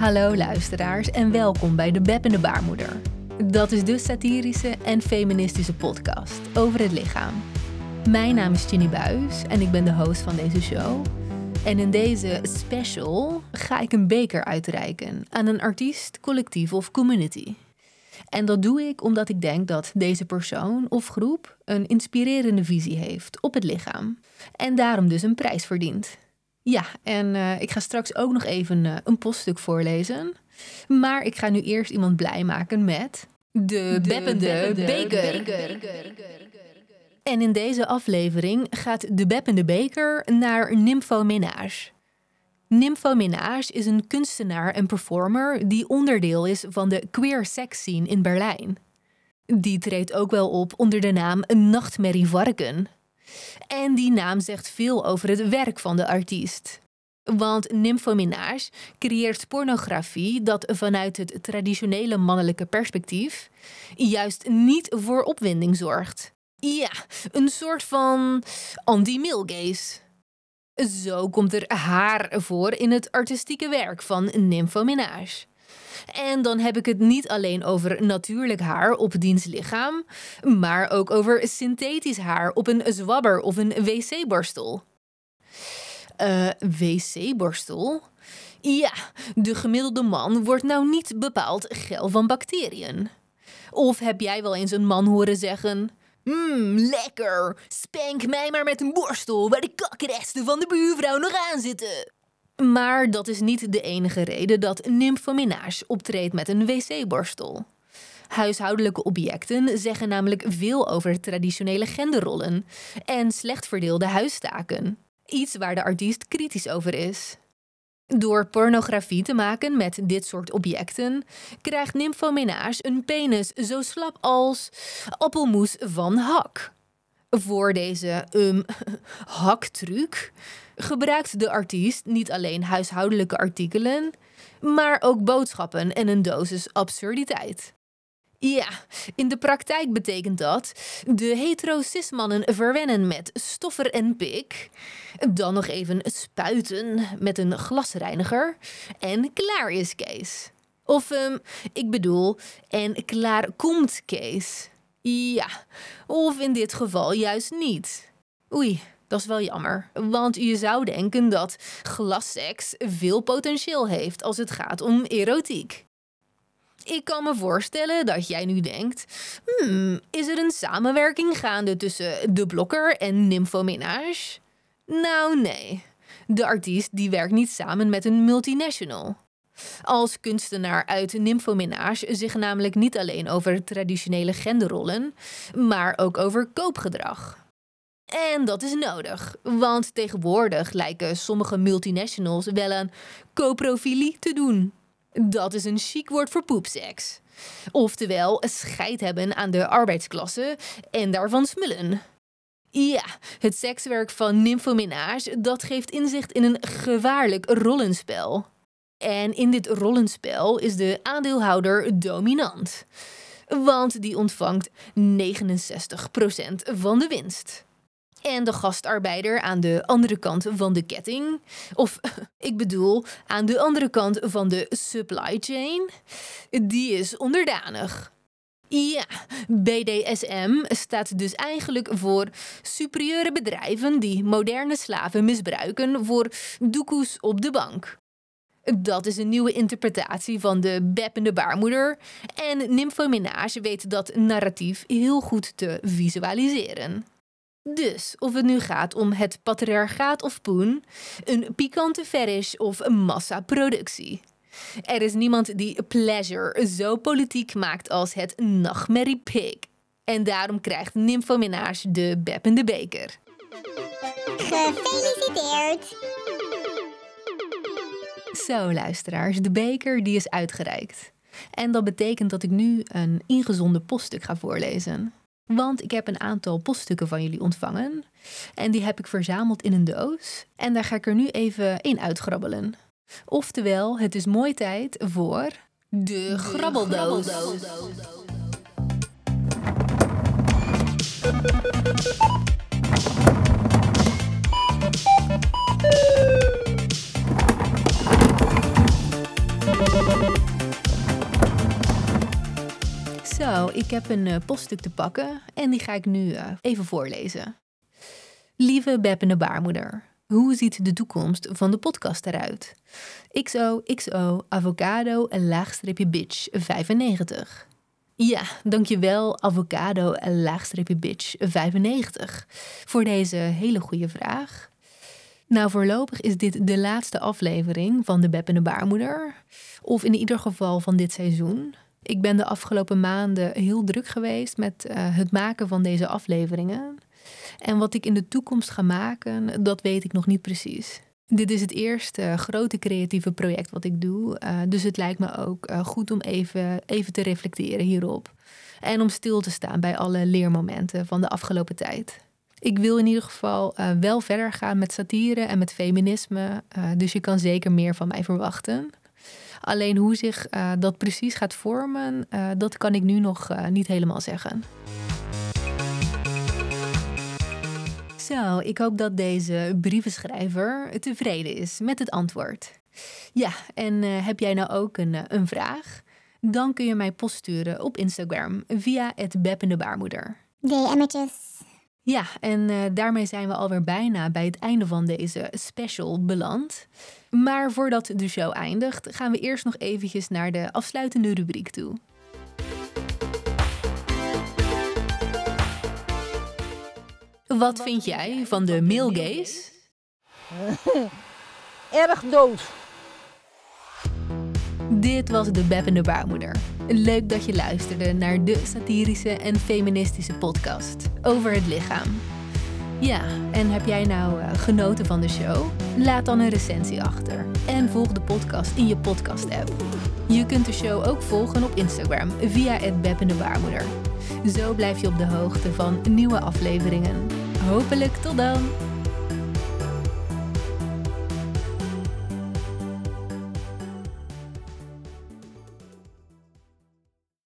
Hallo luisteraars en welkom bij De Beppende Baarmoeder. Dat is de satirische en feministische podcast over het lichaam. Mijn naam is Ginny Buijs en ik ben de host van deze show. En in deze special ga ik een beker uitreiken aan een artiest, collectief of community. En dat doe ik omdat ik denk dat deze persoon of groep een inspirerende visie heeft op het lichaam. En daarom dus een prijs verdient. Ja, en ik ga straks ook nog even een poststuk voorlezen. Maar ik ga nu eerst iemand blij maken met de beppende beker. En in deze aflevering gaat de beppende beker naar Nympho-Ménage. Nympho-Ménage is een kunstenaar en performer die onderdeel is van de queer sex scene in Berlijn. Die treedt ook wel op onder de naam Nachtmerrie Varken. En die naam zegt veel over het werk van de artiest. Want Nympho-Ménage creëert pornografie dat vanuit het traditionele mannelijke perspectief juist niet voor opwinding zorgt. Ja, een soort van anti-male gaze. Zo komt er haar voor in het artistieke werk van Nympho-Ménage. En dan heb ik het niet alleen over natuurlijk haar op diens lichaam, maar ook over synthetisch haar op een zwabber of een wc-borstel. Wc-borstel? Ja, de gemiddelde man wordt nou niet bepaald geil van bacteriën. Of heb jij wel eens een man horen zeggen: lekker, spank mij maar met een borstel waar de kakresten van de buurvrouw nog aan zitten. Maar dat is niet de enige reden dat Nympho-Ménage optreedt met een wc-borstel. Huishoudelijke objecten zeggen namelijk veel over traditionele genderrollen en slecht verdeelde huistaken. Iets waar de artiest kritisch over is. Door pornografie te maken met dit soort objecten krijgt Nympho-Ménage een penis zo slap als appelmoes van hak. Voor deze haktruc gebruikt de artiest niet alleen huishoudelijke artikelen, maar ook boodschappen en een dosis absurditeit. Ja, in de praktijk betekent dat de hetero-cis-mannen verwennen met stoffer en pik, dan nog even spuiten met een glasreiniger en klaar is Kees. Of, ik bedoel, en klaar komt Kees. Ja, of in dit geval juist niet. Oei, dat is wel jammer, want je zou denken dat glasseks veel potentieel heeft als het gaat om erotiek. Ik kan me voorstellen dat jij nu denkt: is er een samenwerking gaande tussen de Blokker en Nympho-Ménage? Nou nee, de artiest die werkt niet samen met een multinational. Als kunstenaar uit Nympho-Ménage zich namelijk niet alleen over traditionele genderrollen, maar ook over koopgedrag. En dat is nodig, want tegenwoordig lijken sommige multinationals wel aan coprofilie te doen. Dat is een chic woord voor poepseks. Oftewel, scheid hebben aan de arbeidsklasse en daarvan smullen. Ja, het sekswerk van Nympho-Ménage, dat geeft inzicht in een gevaarlijk rollenspel. En in dit rollenspel is de aandeelhouder dominant. Want die ontvangt 69% van de winst. En de gastarbeider aan de andere kant van de ketting, of ik bedoel aan de andere kant van de supply chain, die is onderdanig. Ja, BDSM staat dus eigenlijk voor superieure bedrijven die moderne slaven misbruiken voor doekoes op de bank. Dat is een nieuwe interpretatie van de beppende baarmoeder en Nympho-Ménage weet dat narratief heel goed te visualiseren. Dus, of het nu gaat om het patriarchaat of poen, een pikante fetish of massaproductie. Er is niemand die pleasure zo politiek maakt als het nachtmerrie pig. En daarom krijgt Nympho-Ménage de beppende beker. Gefeliciteerd! Zo luisteraars, de beker die is uitgereikt. En dat betekent dat ik nu een ingezonden poststuk ga voorlezen. Want ik heb een aantal poststukken van jullie ontvangen. En die heb ik verzameld in een doos. En daar ga ik er nu even in uitgrabbelen. Oftewel, het is mooi tijd voor de grabbeldoos. Zo, ik heb een poststuk te pakken en die ga ik nu even voorlezen. Lieve Beppende Baarmoeder, hoe ziet de toekomst van de podcast eruit? XOXO avocado en laagstreepje bitch 95. Ja, dankjewel avocado en laagstreepje bitch 95 voor deze hele goede vraag. Nou, voorlopig is dit de laatste aflevering van De Beppende Baarmoeder. Of in ieder geval van dit seizoen. Ik ben de afgelopen maanden heel druk geweest met het maken van deze afleveringen. En wat ik in de toekomst ga maken, dat weet ik nog niet precies. Dit is het eerste grote creatieve project wat ik doe. Dus het lijkt me ook goed om even te reflecteren hierop. En om stil te staan bij alle leermomenten van de afgelopen tijd. Ik wil in ieder geval wel verder gaan met satire en met feminisme. Dus je kan zeker meer van mij verwachten. Alleen hoe zich dat precies gaat vormen, dat kan ik nu nog niet helemaal zeggen. Zo, ik hoop dat deze brievenschrijver tevreden is met het antwoord. Ja, en heb jij nou ook een vraag? Dan kun je mij poststuren op Instagram via @beppendebaarmoeder. DM'tjes. Ja, en daarmee zijn we alweer bijna bij het einde van deze special beland. Maar voordat de show eindigt, gaan we eerst nog eventjes naar de afsluitende rubriek toe. Wat vind jij van de male gaze? Erg dood. Dit was De Beppende Baarmoeder. Leuk dat je luisterde naar de satirische en feministische podcast over het lichaam. Ja, en heb jij nou genoten van de show? Laat dan een recensie achter en volg de podcast in je podcast-app. Je kunt de show ook volgen op Instagram via @beppendebaarmoeder. Zo blijf je op de hoogte van nieuwe afleveringen. Hopelijk tot dan!